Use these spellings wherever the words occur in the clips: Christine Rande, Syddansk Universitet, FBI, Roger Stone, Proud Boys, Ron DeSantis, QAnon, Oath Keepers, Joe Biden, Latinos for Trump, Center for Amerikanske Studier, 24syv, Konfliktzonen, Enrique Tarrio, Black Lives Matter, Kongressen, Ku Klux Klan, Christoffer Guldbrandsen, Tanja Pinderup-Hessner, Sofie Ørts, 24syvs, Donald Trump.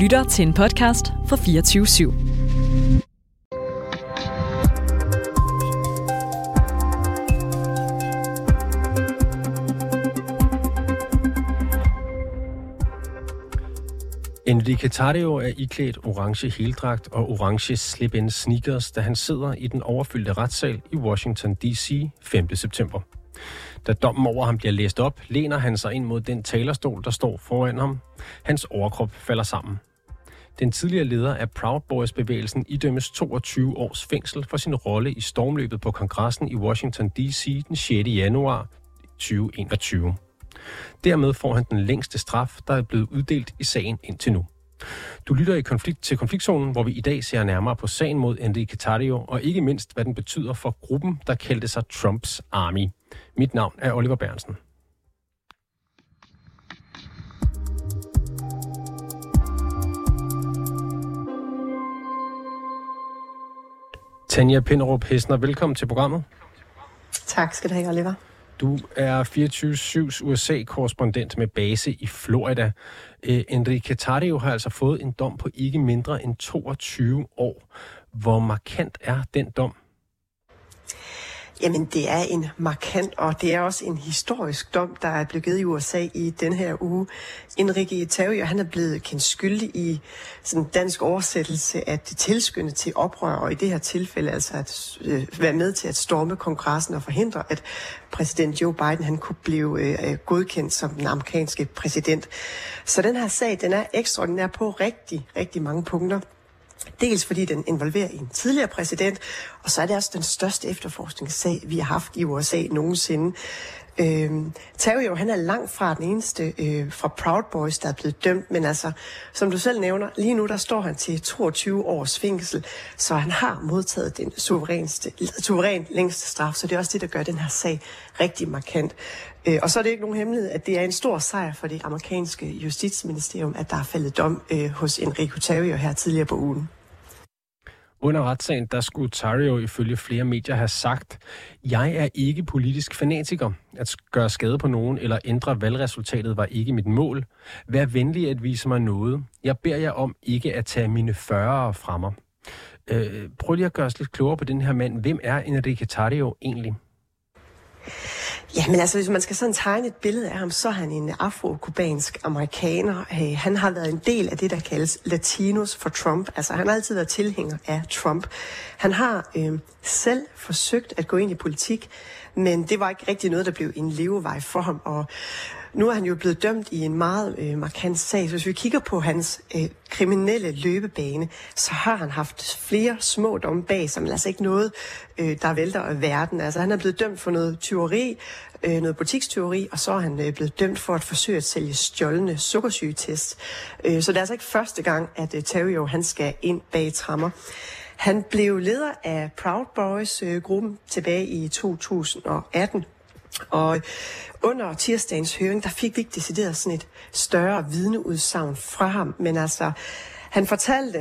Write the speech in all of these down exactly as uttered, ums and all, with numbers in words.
lytter til en podcast fra fireogtyve syv. Enrique Tarrio er iklædt orange heldragt og orange slip-in sneakers, da han sidder i den overfyldte retssal i Washington D C femte september. Da dommen over ham bliver læst op, læner han sig ind mod den talerstol, der står foran ham. Hans overkrop falder sammen. Den tidligere leder af Proud Boys-bevægelsen idømmes toogtyve års fængsel for sin rolle i stormløbet på Kongressen i Washington D C den sjette januar to tusind og enogtyve. Dermed får han den længste straf, der er blevet uddelt i sagen indtil nu. Du lytter i konflikt til Konfliktzonen, hvor vi i dag ser nærmere på sagen mod Enrique Tarrio, og ikke mindst, hvad den betyder for gruppen, der kaldte sig Trumps Army. Mit navn er Oliver Bærentsen. Tanja Pinderup-Hessner, velkommen til programmet. Tak skal du have, Oliver. Du er fireogtyve syvs U S A-korrespondent med base i Florida. Eh, Enrique Tarrio har altså fået en dom på ikke mindre end toogtyve år. Hvor markant er den dom? Jamen, det er en markant, og det er også en historisk dom, der er blevet givet i U S A i den her uge. Enrique Tarrio, han er blevet kendt skyldig i sådan dansk oversættelse at tilskynde til oprør, og i det her tilfælde altså at øh, være med til at storme Kongressen og forhindre, at præsident Joe Biden han kunne blive øh, godkendt som den amerikanske præsident. Så den her sag, den er ekstraordinær på rigtig, rigtig mange punkter. Dels fordi den involverer en tidligere præsident, og så er det også den største efterforskningssag, vi har haft i U S A nogensinde. Øhm, Tarrio, han er langt fra den eneste øh, fra Proud Boys, der er blevet dømt, men altså, som du selv nævner, lige nu der står han til toogtyve års fængsel, så han har modtaget den suverænt længste straf, så det er også det, der gør den her sag rigtig markant. Øh, og så er det ikke nogen hemmelighed, at det er en stor sejr for det amerikanske justitsministerium, at der er faldet dom øh, hos Enrique Tarrio her tidligere på ugen. Under retssagen, der skulle Tarrio ifølge flere medier have sagt, jeg er ikke politisk fanatiker. At gøre skade på nogen eller ændre valgresultatet var ikke mit mål. Vær venlig at vise mig noget. Jeg beder jer om ikke at tage mine fyrre'er fra mig. Øh, prøv lige at gøre os lidt klogere på den her mand. Hvem er Enrique Tarrio egentlig? Ja, men altså, hvis man skal sådan tegne et billede af ham, så er han en afro-kubansk amerikaner. Han har været en del af det, der kaldes Latinos for Trump. Altså, han har altid været tilhænger af Trump. Han har øh, selv forsøgt at gå ind i politik, men det var ikke rigtig noget, der blev en levevej for ham. Og nu er han jo blevet dømt i en meget øh, markant sag. Så hvis vi kigger på hans øh, kriminelle løbebane, så har han haft flere små domme bag sig, men altså ikke noget, øh, der vælter verden. Altså han er blevet dømt for noget tyveri, øh, noget butikstyveri, og så er han øh, blevet dømt for at forsøge at sælge stjålne sukkersygetest. Øh, så det er altså ikke første gang, at øh, Tarrio han skal ind bag tremmer. Han blev leder af Proud Boys-gruppen øh, tilbage i to tusind og atten, og under tirsdagens høring, der fik vi ikke decideret sådan et større vidneudsagn fra ham, men altså, han fortalte,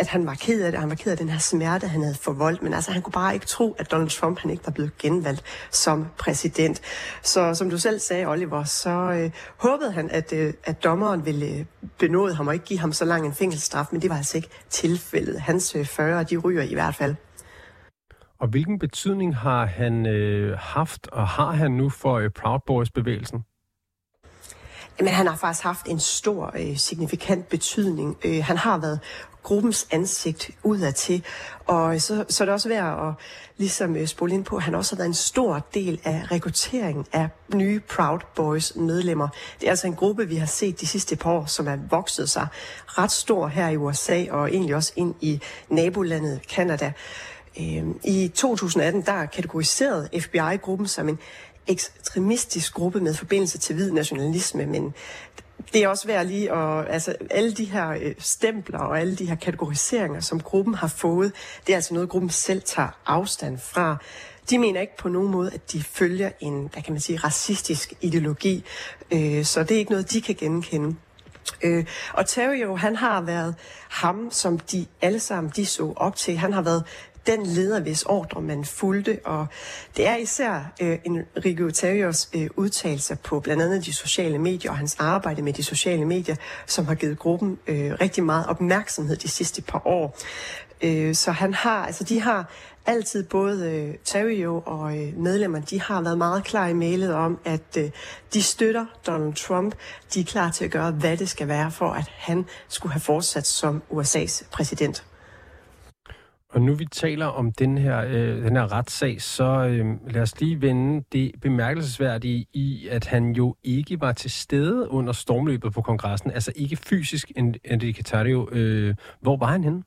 at han var ked af det, han var ked af den her smerte, han havde forvoldt, men altså, han kunne bare ikke tro, at Donald Trump, han ikke var blevet genvalgt som præsident. Så som du selv sagde, Oliver, så øh, håbede han, at, øh, at dommeren ville benåde ham og ikke give ham så lang en fængselsstraf, men det var altså ikke tilfældet. Hans fyrre'er, de ryger i hvert fald. Og hvilken betydning har han øh, haft, og har han nu for øh, Proud Boys-bevægelsen? Jamen, han har faktisk haft en stor, øh, signifikant betydning. Øh, han har været gruppens ansigt udadtil, og så, så er det også værd at ligesom spole ind på, at han også har været en stor del af rekrutteringen af nye Proud Boys medlemmer. Det er altså en gruppe, vi har set de sidste par år, som er vokset sig ret stor her i U S A, og egentlig også ind i nabolandet Canada. I to tusind og atten, der kategoriserede F B I-gruppen som en ekstremistisk gruppe med forbindelse til hvid nationalisme, men det er også værd lige, og altså alle de her stempler og alle de her kategoriseringer, som gruppen har fået, det er altså noget, gruppen selv tager afstand fra. De mener ikke på nogen måde, at de følger en, hvad kan man sige, racistisk ideologi, så det er ikke noget, de kan genkende. Øh, og Tarrio, han har været ham, som de alle sammen de så op til. Han har været den leder, hvis ordre man fulgte. Og det er især øh, Enrique Tarrios øh, udtalelser på blandt andet de sociale medier og hans arbejde med de sociale medier, som har givet gruppen øh, rigtig meget opmærksomhed de sidste par år. Øh, så han har, altså de har altid både øh, Tarrio og øh, medlemmerne, de har været meget klar i mailet om, at øh, de støtter Donald Trump. De er klar til at gøre, hvad det skal være for, at han skulle have fortsat som U S A's præsident. Og nu vi taler om den her, øh, den her retssag, så øh, lad os lige vende det bemærkelsesværdige i, at han jo ikke var til stede under stormløbet på Kongressen, altså ikke fysisk, Enrique Tarrio. Øh, hvor var han henne?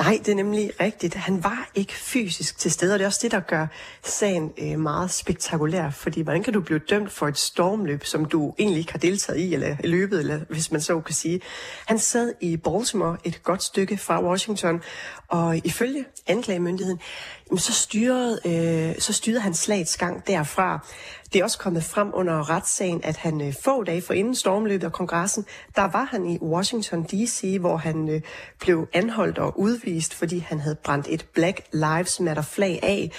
Nej, det er nemlig rigtigt. Han var ikke fysisk til stede, og det er også det, der gør sagen øh, meget spektakulær, fordi hvordan kan du blive dømt for et stormløb, som du egentlig ikke har deltaget i, eller løbet, eller hvis man så kan sige. Han sad i Baltimore et godt stykke fra Washington, og ifølge anklagemyndigheden, jamen, så, styrede, øh, så styrede han slagets gang derfra. Det er også kommet frem under retssagen, at han øh, få dage forinden stormløbet af Kongressen, der var han i Washington D C, hvor han øh, blev anholdt og udvist, fordi han havde brændt et Black Lives Matter flag af.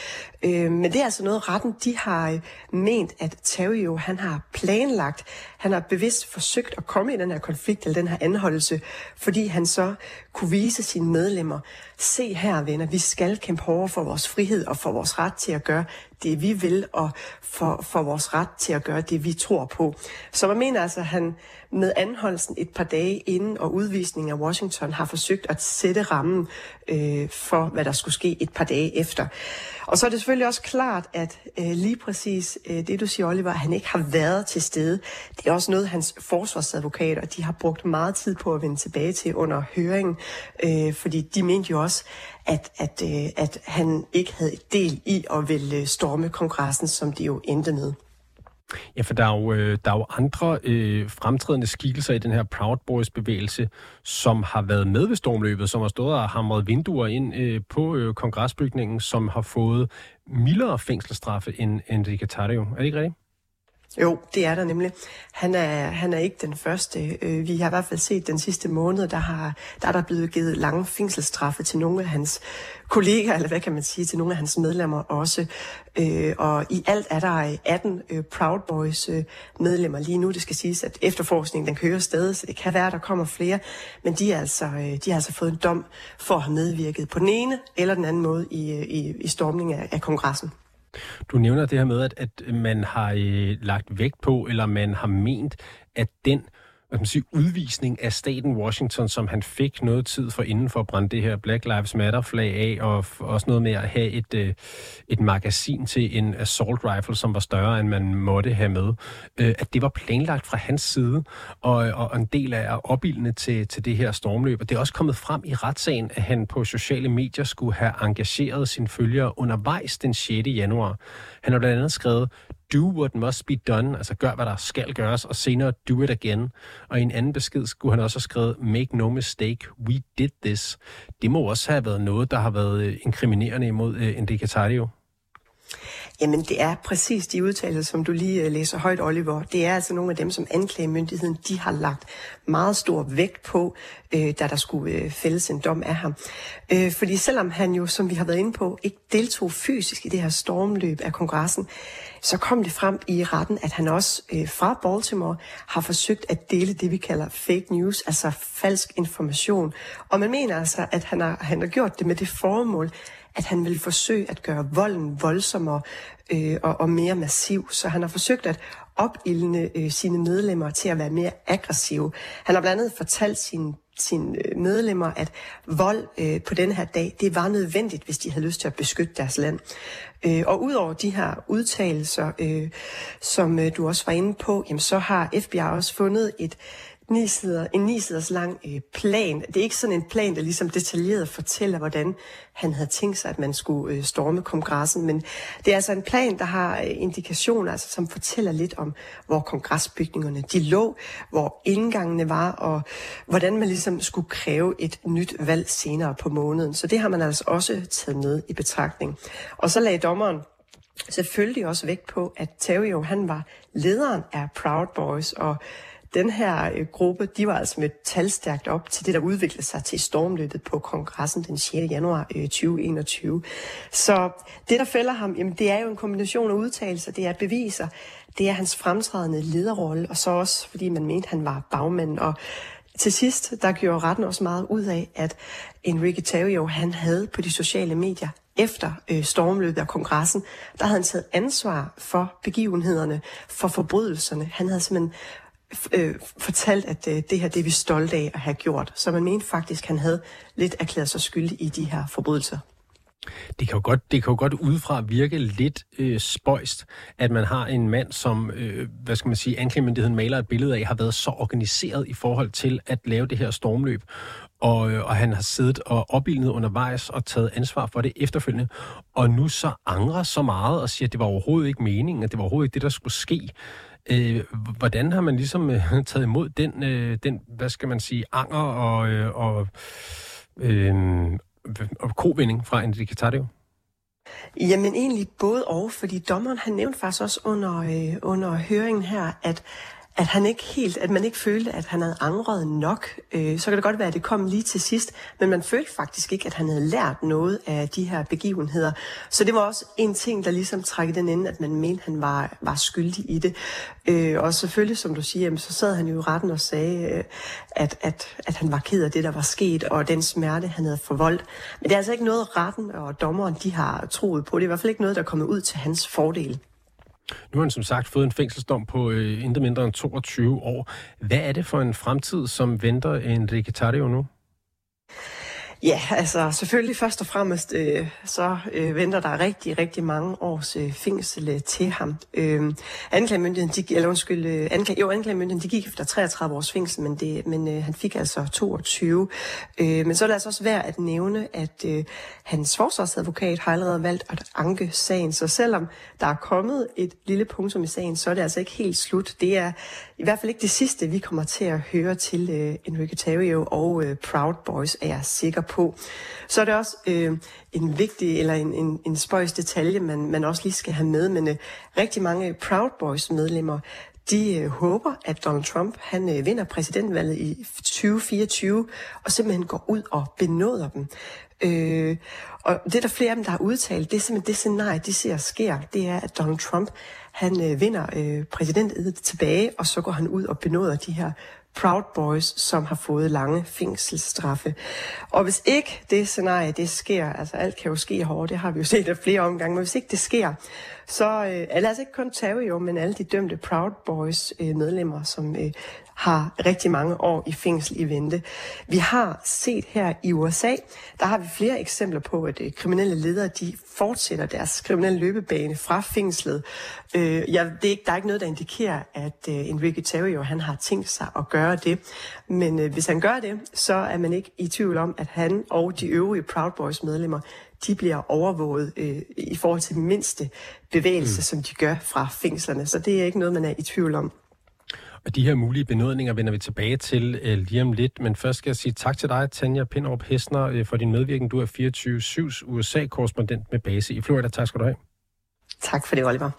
Øh, men det er altså noget, retten de har øh, ment, at Tarrio, han har planlagt. Han har bevidst forsøgt at komme i den her konflikt, eller den her anholdelse, fordi han så kunne vise sine medlemmer, se her venner, vi skal kæmpe hårdere for vores frihed og for vores ret til at gøre det, vi vil, og for, for vores ret til at gøre det, vi tror på. Så man mener altså, at han med anholdelsen et par dage inden og udvisningen af Washington har forsøgt at sætte rammen øh, for, hvad der skulle ske et par dage efter. Og så er det selvfølgelig også klart, at øh, lige præcis øh, det, du siger, Oliver, at han ikke har været til stede. Det er også noget, hans forsvarsadvokater, de har brugt meget tid på at vende tilbage til under høringen, øh, fordi de mente jo også, at, at, øh, at han ikke havde del i at ville storme Kongressen, som det jo endte med. Ja, for der er jo, der er jo andre øh, fremtrædende skikkelser i den her Proud Boys-bevægelse, som har været med ved stormløbet, som har stået og hamret vinduer ind øh, på øh, kongresbygningen, som har fået mildere fængselsstraffe end Enrique Tarrio. Er det ikke rigtigt? Jo, det er der nemlig. Han er, han er ikke den første. Vi har i hvert fald set den sidste måned, der, har, der er der blevet givet lange fængselsstraffe til nogle af hans kollegaer, eller hvad kan man sige, til nogle af hans medlemmer også. Og i alt er der atten Proud Boys medlemmer lige nu. Det skal siges, at efterforskningen den kører stadig, så det kan være, at der kommer flere. Men de, er altså, de har altså fået en dom for at have medvirket på den ene eller den anden måde i, i, i stormningen af, af Kongressen. Du nævner det her med, at, at man har øh, lagt vægt på, eller man har ment, at den hvad man siger, udvisning af staten Washington, som han fik noget tid for inden for at brænde det her Black Lives Matter-flag af, og f- også noget med at have et, øh, et magasin til en assault rifle, som var større, end man måtte have med, øh, at det var planlagt fra hans side, og, og en del af opildene til, til det her stormløb. Og det er også kommet frem i retssagen, at han på sociale medier skulle have engageret sine følgere undervejs den sjette januar. Han har blandt andet skrevet, "Do what must be done", altså gør, hvad der skal gøres, og senere "do it again". Og i en anden besked skulle han også have skrevet "make no mistake, we did this". Det må også have været noget, der har været inkriminerende imod Enrique Tarrio. Jamen, det er præcis de udtalelser, som du lige læser højt, Oliver. Det er altså nogle af dem, som anklagemyndigheden, de har lagt meget stor vægt på, øh, da der skulle øh, fældes en dom af ham. Øh, fordi selvom han jo, som vi har været inde på, ikke deltog fysisk i det her stormløb af Kongressen, så kom det frem i retten, at han også øh, fra Baltimore har forsøgt at dele det, vi kalder fake news, altså falsk information. Og man mener altså, at han har, han har gjort det med det formål, at han ville forsøge at gøre volden voldsommere øh, og, og mere massiv. Så han har forsøgt at opildne øh, sine medlemmer til at være mere aggressive. Han har blandt andet fortalt sine, sine medlemmer, at vold øh, på denne her dag, det var nødvendigt, hvis de havde lyst til at beskytte deres land. Øh, og udover de her udtalelser, øh, som øh, du også var inde på, jamen, så har F B I også fundet et Ni sider, en ni siders lang øh, plan. Det er ikke sådan en plan, der ligesom detaljeret fortæller, hvordan han havde tænkt sig, at man skulle øh, storme Kongressen, men det er altså en plan, der har øh, indikationer, altså, som fortæller lidt om, hvor kongresbygningerne de lå, hvor indgangene var, og hvordan man ligesom skulle kræve et nyt valg senere på måneden. Så det har man altså også taget med i betragtning. Og så lagde dommeren selvfølgelig også vægt på, at Tarrio, han var lederen af Proud Boys, og Den her øh, gruppe, de var altså mødt talstærkt op til det, der udviklede sig til stormløbet på Kongressen den sjette januar øh, to tusind og enogtyve. Så det, der fælder ham, jamen, det er jo en kombination af udtalelser, det er beviser, det er hans fremtrædende lederrolle, og så også, fordi man mente, han var bagmand. Og til sidst, der gjorde retten også meget ud af, at Enrique Tarrio, han havde på de sociale medier, efter øh, stormløbet af Kongressen, der havde han taget ansvar for begivenhederne, for forbrydelserne. Han havde simpelthen øh, fortalt, at øh, det her, det er vi stolte af at have gjort. Så man mente faktisk, at han havde lidt erklæret sig skyldig i de her forbrydelser. Det kan jo godt, det kan jo godt udefra virke lidt øh, spøjst, at man har en mand, som, øh, hvad skal man sige, anklagemyndigheden maler et billede af, har været så organiseret i forhold til at lave det her stormløb. Og, og han har siddet og opildnet undervejs og taget ansvar for det efterfølgende. Og nu så angrer så meget og siger, at det var overhovedet ikke meningen, at det var overhovedet ikke det, der skulle ske. Øh, hvordan har man ligesom øh, taget imod den, øh, den, hvad skal man sige, anger og, øh, og, øh, og kovending fra Enrique Tarrio? Jamen egentlig både og, fordi dommeren han nævnte faktisk også under, øh, under høringen her, at at han ikke helt, at man ikke følte, at han havde angret nok. Øh, så kan det godt være, at det kom lige til sidst, men man følte faktisk ikke, at han havde lært noget af de her begivenheder. Så det var også en ting, der ligesom trak i den ende, at man mente, han var, var skyldig i det. Øh, og selvfølgelig, som du siger, jamen, så sad han jo i retten og sagde, at, at, at han var ked af det, der var sket, og den smerte, han havde forvoldt. Men det er altså ikke noget, retten og dommeren de har troet på. Det er i hvert fald ikke noget, der er kommet ud til hans fordel. Nu har han som sagt fået en fængselsdom på øh, intet mindre end toogtyve år. Hvad er det for en fremtid, som venter Enrique Tarrio nu? Ja, altså selvfølgelig først og fremmest, øh, så øh, venter der rigtig, rigtig mange års øh, fængsel til ham. Øh, anklagemyndigheden, de, eller undskyld, øh, anklag, jo, anklagemyndigheden, de gik efter treogtredive års fængsel, men, det, men øh, han fik altså toogtyve. Øh, men så er det altså også værd at nævne, at øh, hans forsvarsadvokat har allerede valgt at anke sagen. Så selvom der er kommet et lille punktum i sagen, så er det altså ikke helt slut. Det er i hvert fald ikke det sidste, vi kommer til at høre til øh, Enrique Tarrio og øh, Proud Boys, er jeg sikker på. Så er det også øh, en vigtig, eller en, en, en spøjs detalje, man, man også lige skal have med, men øh, rigtig mange Proud Boys medlemmer, de øh, håber, at Donald Trump, han øh, vinder præsidentvalget i tyve fireogtyve, og simpelthen går ud og benåder dem. Øh, og det, der flere af dem, der har udtalt, det er simpelthen det scenarie, de ser sker, det er, at Donald Trump, han øh, vinder øh, præsidentedet tilbage, og så går han ud og benåder de her Proud Boys, som har fået lange fængselsstraffe. Og hvis ikke det scenarie, det sker, altså alt kan jo ske hårdt, det har vi jo set af flere omgange, men hvis ikke det sker, så øh, altså ikke kun Tarrio, men alle de dømte Proud Boys øh, medlemmer, som øh, har rigtig mange år i fængsel i vente. Vi har set her i U S A, der har vi flere eksempler på, at øh, kriminelle ledere, de fortsætter deres kriminelle løbebane fra fængslet. Øh, ja, det er ikke, der er ikke noget, der indikerer, at øh, Enrique Tarrio, han har tænkt sig at gøre det. Men øh, hvis han gør det, så er man ikke i tvivl om, at han og de øvrige Proud Boys medlemmer, de bliver overvåget øh, i forhold til den mindste bevægelse, mm. som de gør fra fængslerne. Så det er ikke noget, man er i tvivl om. Og de her mulige benådninger vender vi tilbage til øh, lige om lidt. Men først skal jeg sige tak til dig, Tanja Pinderup-Hessner, øh, for din medvirken. Du er fireogtyve syvs U S A-korrespondent med base i Florida. Tak skal du have. Tak for det, Oliver.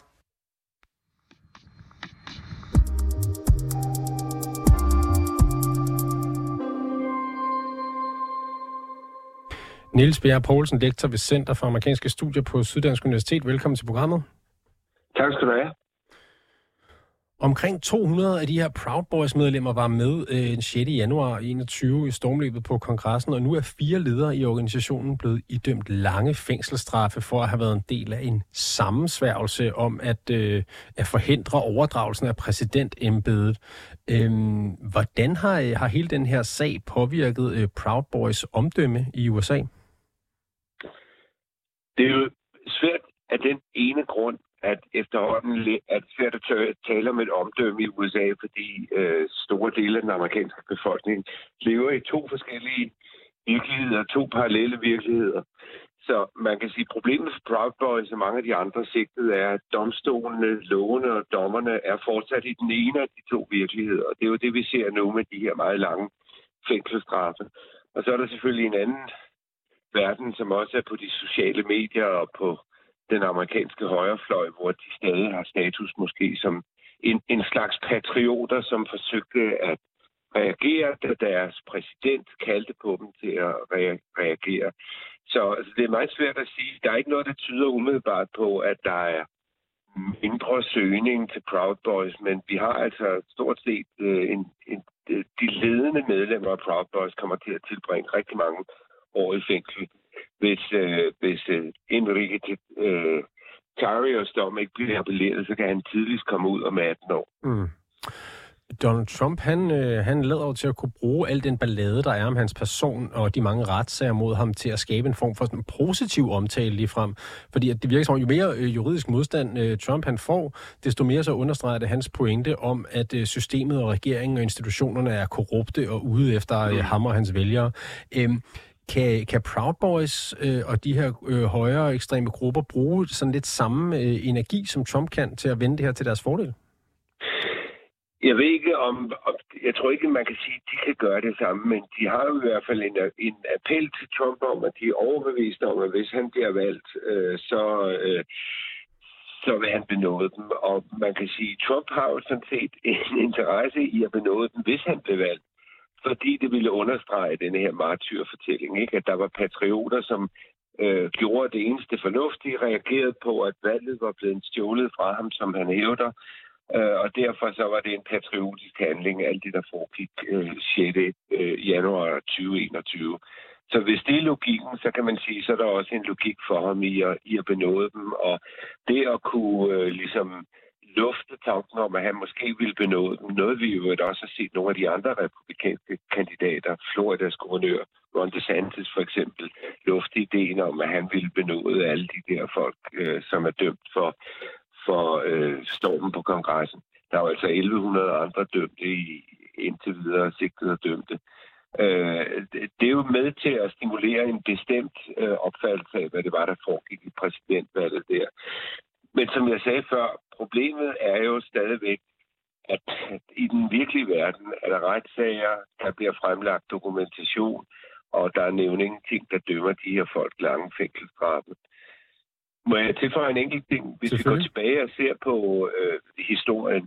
Niels Bjerre-Poulsen, lektor ved Center for Amerikanske Studier på Syddansk Universitet. Velkommen til programmet. Tak skal du have. Omkring to hundrede af de her Proud Boys-medlemmer var med øh, den sjette januar enogtyve i stormløbet på Kongressen, og nu er fire ledere i organisationen blevet idømt lange fængselsstraffe for at have været en del af en sammensværgelse om at, øh, at forhindre overdragelsen af præsidentembedet. Øh, hvordan har, øh, har hele den her sag påvirket øh, Proud Boys' omdømme i U S A? Det er jo svært af den ene grund, at efterhånden er det svært at tale om et omdømme i U S A, fordi øh, store dele af den amerikanske befolkning lever i to forskellige virkeligheder, to parallelle virkeligheder. Så man kan sige, at problemet for Proud Boys og mange af de andre sigtede er, at domstolene, lovene og dommerne er fortsat i den ene af de to virkeligheder. Og det er jo det, vi ser nu med de her meget lange fængselsstraffe. Og så er der selvfølgelig en anden verden, som også er på de sociale medier og på den amerikanske højrefløj, hvor de stadig har status måske som en, en slags patrioter, som forsøgte at reagere, da deres præsident kaldte på dem til at reagere. Så altså, det er meget svært at sige. Der er ikke noget, der tyder umiddelbart på, at der er mindre søgning til Proud Boys, men vi har altså stort set øh, en, en, de ledende medlemmer af Proud Boys kommer til at tilbringe rigtig mange år i fængsel, hvis, øh, hvis øh, Enrique øh, Tarrios dom ikke bliver appelleret, så kan han tidligst komme ud om atten år. Mm. Donald Trump, han, øh, han lader jo til at kunne bruge al den ballade, der er om hans person og de mange retssager mod ham, til at skabe en form for sådan en positiv omtale lige frem. Fordi at det virker som om, jo mere øh, juridisk modstand øh, Trump han får, desto mere så understreger det hans pointe om, at øh, systemet og regeringen og institutionerne er korrupte og ude efter øh, ham og hans vælgere. Æm, Kan, kan Proud Boys øh, og de her øh, højere ekstreme grupper bruge sådan lidt samme øh, energi, som Trump kan, til at vende det her til deres fordel? Jeg ved ikke om... Jeg tror ikke, man kan sige, at de kan gøre det samme, men de har i hvert fald en, en appel til Trump om, at de er overbeviste om, at hvis han bliver valgt, øh, så... Øh, så vil han benåde dem. Og man kan sige, at Trump har jo sådan set en interesse i at benåde dem, hvis han bliver valgt. Fordi det ville understrege den her martyrfortælling, ikke? At der var patrioter, som øh, gjorde det eneste fornuftige, reagerede på, at valget var blevet stjålet fra ham, som han hævder. Øh, og derfor så var det en patriotisk handling, alt det, der foregik øh, sjette januar tyve enogtyve. Så hvis det er logikken, så kan man sige, så er der også en logik for ham i at, i at benåde dem. Og det at kunne øh, ligesom... lufte tanken om, at han måske ville benåde dem. Noget vi jo også har set nogle af de andre republikanske kandidater, Floridas guvernør Ron DeSantis for eksempel, lufte ideen om, at han ville benåde alle de der folk, øh, som er dømt for, for øh, stormen på Kongressen. Der er jo altså elleve hundrede andre dømte i, indtil videre sigtede og dømte. Øh, det er jo med til at stimulere en bestemt øh, opfattelse af, hvad det var, der foregik i præsidentvalget der. Men som jeg sagde før, problemet er jo stadigvæk, at i den virkelige verden er der retssager, der bliver fremlagt dokumentation, og der er nævningen ting, der dømmer de her folk lange fængselsstraffe. Må jeg tilføje en enkelt ting? Hvis vi går tilbage og ser på øh, historien,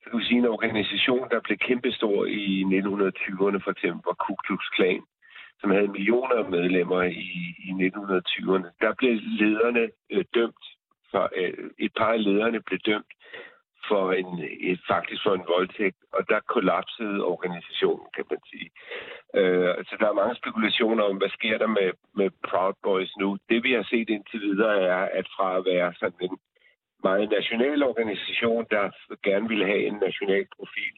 så kan vi sige en organisation, der blev kæmpestor i nitten tyverne, for eksempel var Ku Klux Klan, som havde millioner af medlemmer i, i nitten tyverne. Der blev lederne øh, dømt. For, øh, et par af lederne blev dømt for en, et, faktisk for en voldtægt, og der kollapsede organisationen, kan man sige. Øh, så der er mange spekulationer om, hvad sker der med, med Proud Boys nu. Det vi har set indtil videre er, at fra at være sådan en meget national organisation, der gerne ville have en national profil,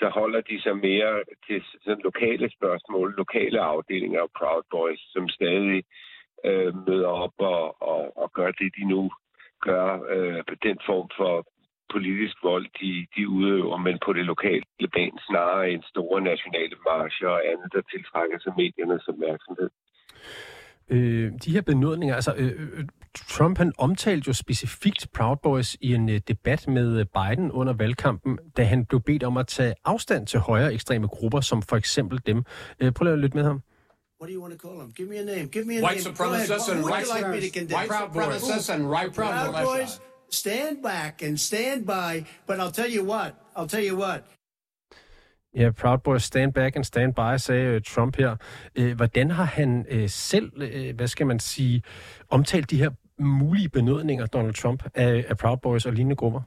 så holder de sig mere til sådan lokale spørgsmål, lokale afdelinger af Proud Boys, som stadig øh, møder op og, og, og gør det, de nu gør øh, den form for politisk vold, de, de udøver, men på det lokale plan snarere end store nationale marcher og andet, der tiltrækker sig mediernes opmærksomhed. Øh, de her benådninger, altså øh, Trump han omtalte jo specifikt Proud Boys i en øh, debat med Biden under valgkampen, da han blev bedt om at tage afstand til højere ekstreme grupper, som for eksempel dem. Øh, prøv at lytte med ham. What do you want to call them? Give me a name. Give me a white name. Supremacists and right like me to condemn? Proud Boys and right Proud Boys. Stand back and stand by. But I'll tell you what. I'll tell you what. Ja, Proud Boys, stand back and stand by, sagde Trump her. Hvordan har han selv, hvad skal man sige, omtalt de her mulige benådninger, Donald Trump, af Proud Boys og lignende grupper?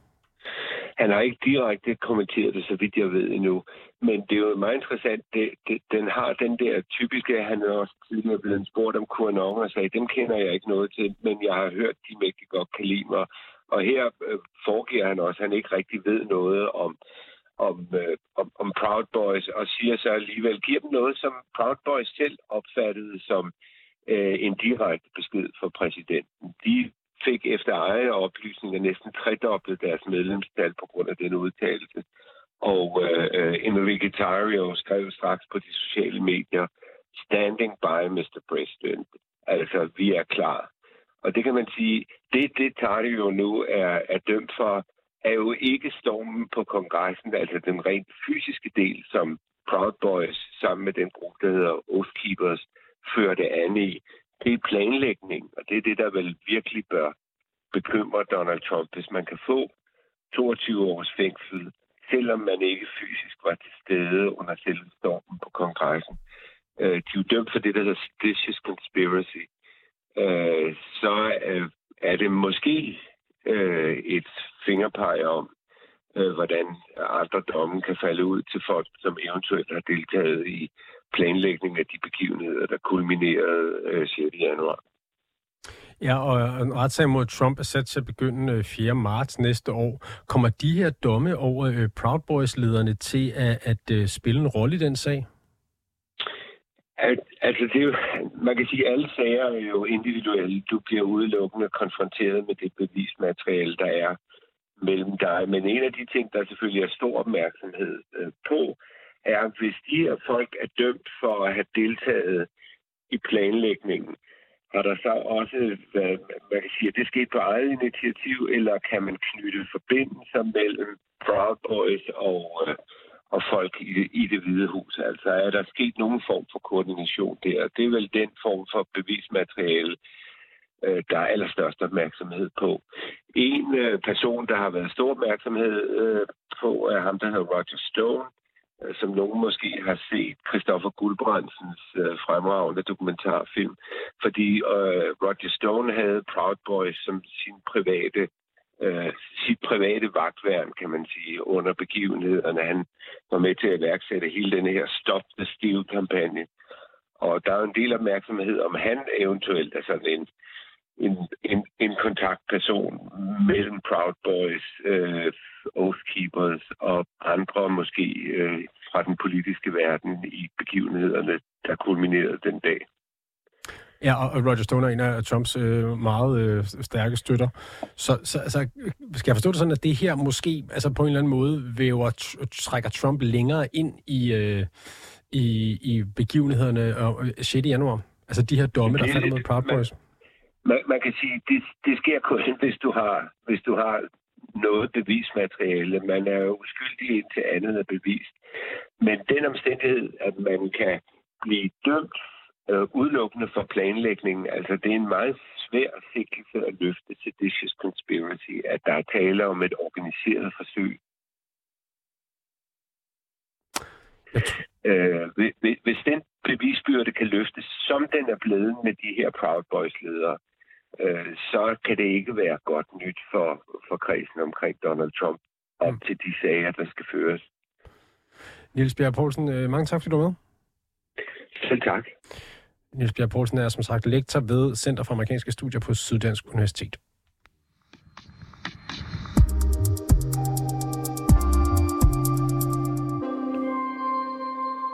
Han har ikke direkte kommenteret det, så vidt jeg ved endnu. Men det er jo meget interessant. Det, det, den har den der typiske, han er også tidligere blevet spurgt om QAnon og sagde, dem kender jeg ikke noget til, men jeg har hørt, de mægtig godt kan lide mig. Og her øh, foregiver han også, han ikke rigtig ved noget om, om, øh, om, om Proud Boys, og siger så alligevel, giver dem noget, som Proud Boys selv opfattede som øh, en direkte besked fra præsidenten. De fik efter egne oplysninger næsten tredoblet deres medlemstal på grund af den udtalelse. Og øh, Enrique Tarrio skrev straks på de sociale medier, standing by mister President, altså vi er klar. Og det kan man sige, det det Tarrio nu er, er dømt for, er jo ikke stormen på Kongressen, altså den rent fysiske del, som Proud Boys sammen med den gruppe, der hedder Oath Keepers, førte an i. Det er planlægning, og det er det, der vel virkelig bør bekymre Donald Trump, hvis man kan få toogtyve års fængsel, selvom man ikke fysisk var til stede under selve stormen på Kongressen. Øh, de er dømt for det, der hedder seditious conspiracy. Øh, så øh, er det måske øh, et fingerpeg om, øh, hvordan andre domme kan falde ud til folk, som eventuelt har deltaget i planlægning af de begivenheder, der kulminerede øh, sjette januar. Ja, og en retssag mod Trump er sat til at begynde fjerde marts næste år. Kommer de her domme over Proud Boys-lederne til at, at spille en rolle i den sag? Al- altså, det er jo, man kan sige, at alle sager er jo individuelle. Du bliver udelukkende konfronteret med det bevismateriale, der er mellem dig. Men en af de ting, der selvfølgelig er stor opmærksomhed på, er, at hvis de her folk er dømt for at have deltaget i planlægningen, har der så også, hvad man kan sige, det skete på eget initiativ, eller kan man knytte forbindelser mellem Proud Boys og, og folk i, i Det Hvide Hus? Altså er der sket nogen form for koordination der? Det er vel den form for bevismateriale, der er allerstørst opmærksomhed på. En person, der har været stor opmærksomhed på, er ham, der hedder Roger Stone, som nogen måske har set Christoffer Guldbrandsens øh, fremragende dokumentarfilm, fordi øh, Roger Stone havde Proud Boys som sin private, øh, sit private vagtværn, kan man sige, under begivenhederne. Han var med til at iværksætte hele den her Stop the Steal-kampagne. Og der er en del opmærksomhed, om han eventuelt er sådan en, en, en, en kontaktperson mellem Proud Boys, øh, Oath Keepers og andre måske øh, fra den politiske verden i begivenhederne, der kulminerede den dag. Ja, og Roger Stone er en af Trumps øh, meget øh, stærke støtter. Så, så altså, skal jeg forstå det sådan, at det her måske altså på en eller anden måde væver, trækker Trump længere ind i, øh, i, i begivenhederne og sjette januar? Altså de her domme, der falder mod Proud Boys? Man, man kan sige, at det, det sker kun, hvis du har, hvis du har noget bevismateriale. Man er jo uskyldig indtil andet er bevist. Men den omstændighed, at man kan blive dømt øh, udelukkende for planlægningen, altså det er en meget svær sigtelse at løfte seditious conspiracy, at der er tale om et organiseret forsøg. Øh, hvis, hvis den bevisbyrde kan løftes, som den er blevet med de her Proud Boys-ledere, øh, så kan det ikke være godt nyt for, for kredsen omkring Donald Trump op til de sager, der skal føres. Niels Bjerre-Poulsen, mange tak, fordi du var med. Selv tak. Niels Bjerre-Poulsen er som sagt lektor ved Center for Amerikanske Studier på Syddansk Universitet.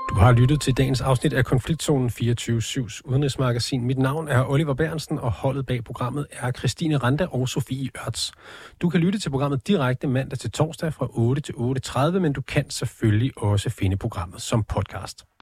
Du har lyttet til dagens afsnit af Konfliktzonen fireogtyve syvs udenrigsmagasin. Mit navn er Oliver Bærentsen, og holdet bag programmet er Christine Rande og Sofie Ørts. Du kan lytte til programmet direkte mandag til torsdag fra otte til otte tredive, men du kan selvfølgelig også finde programmet som podcast.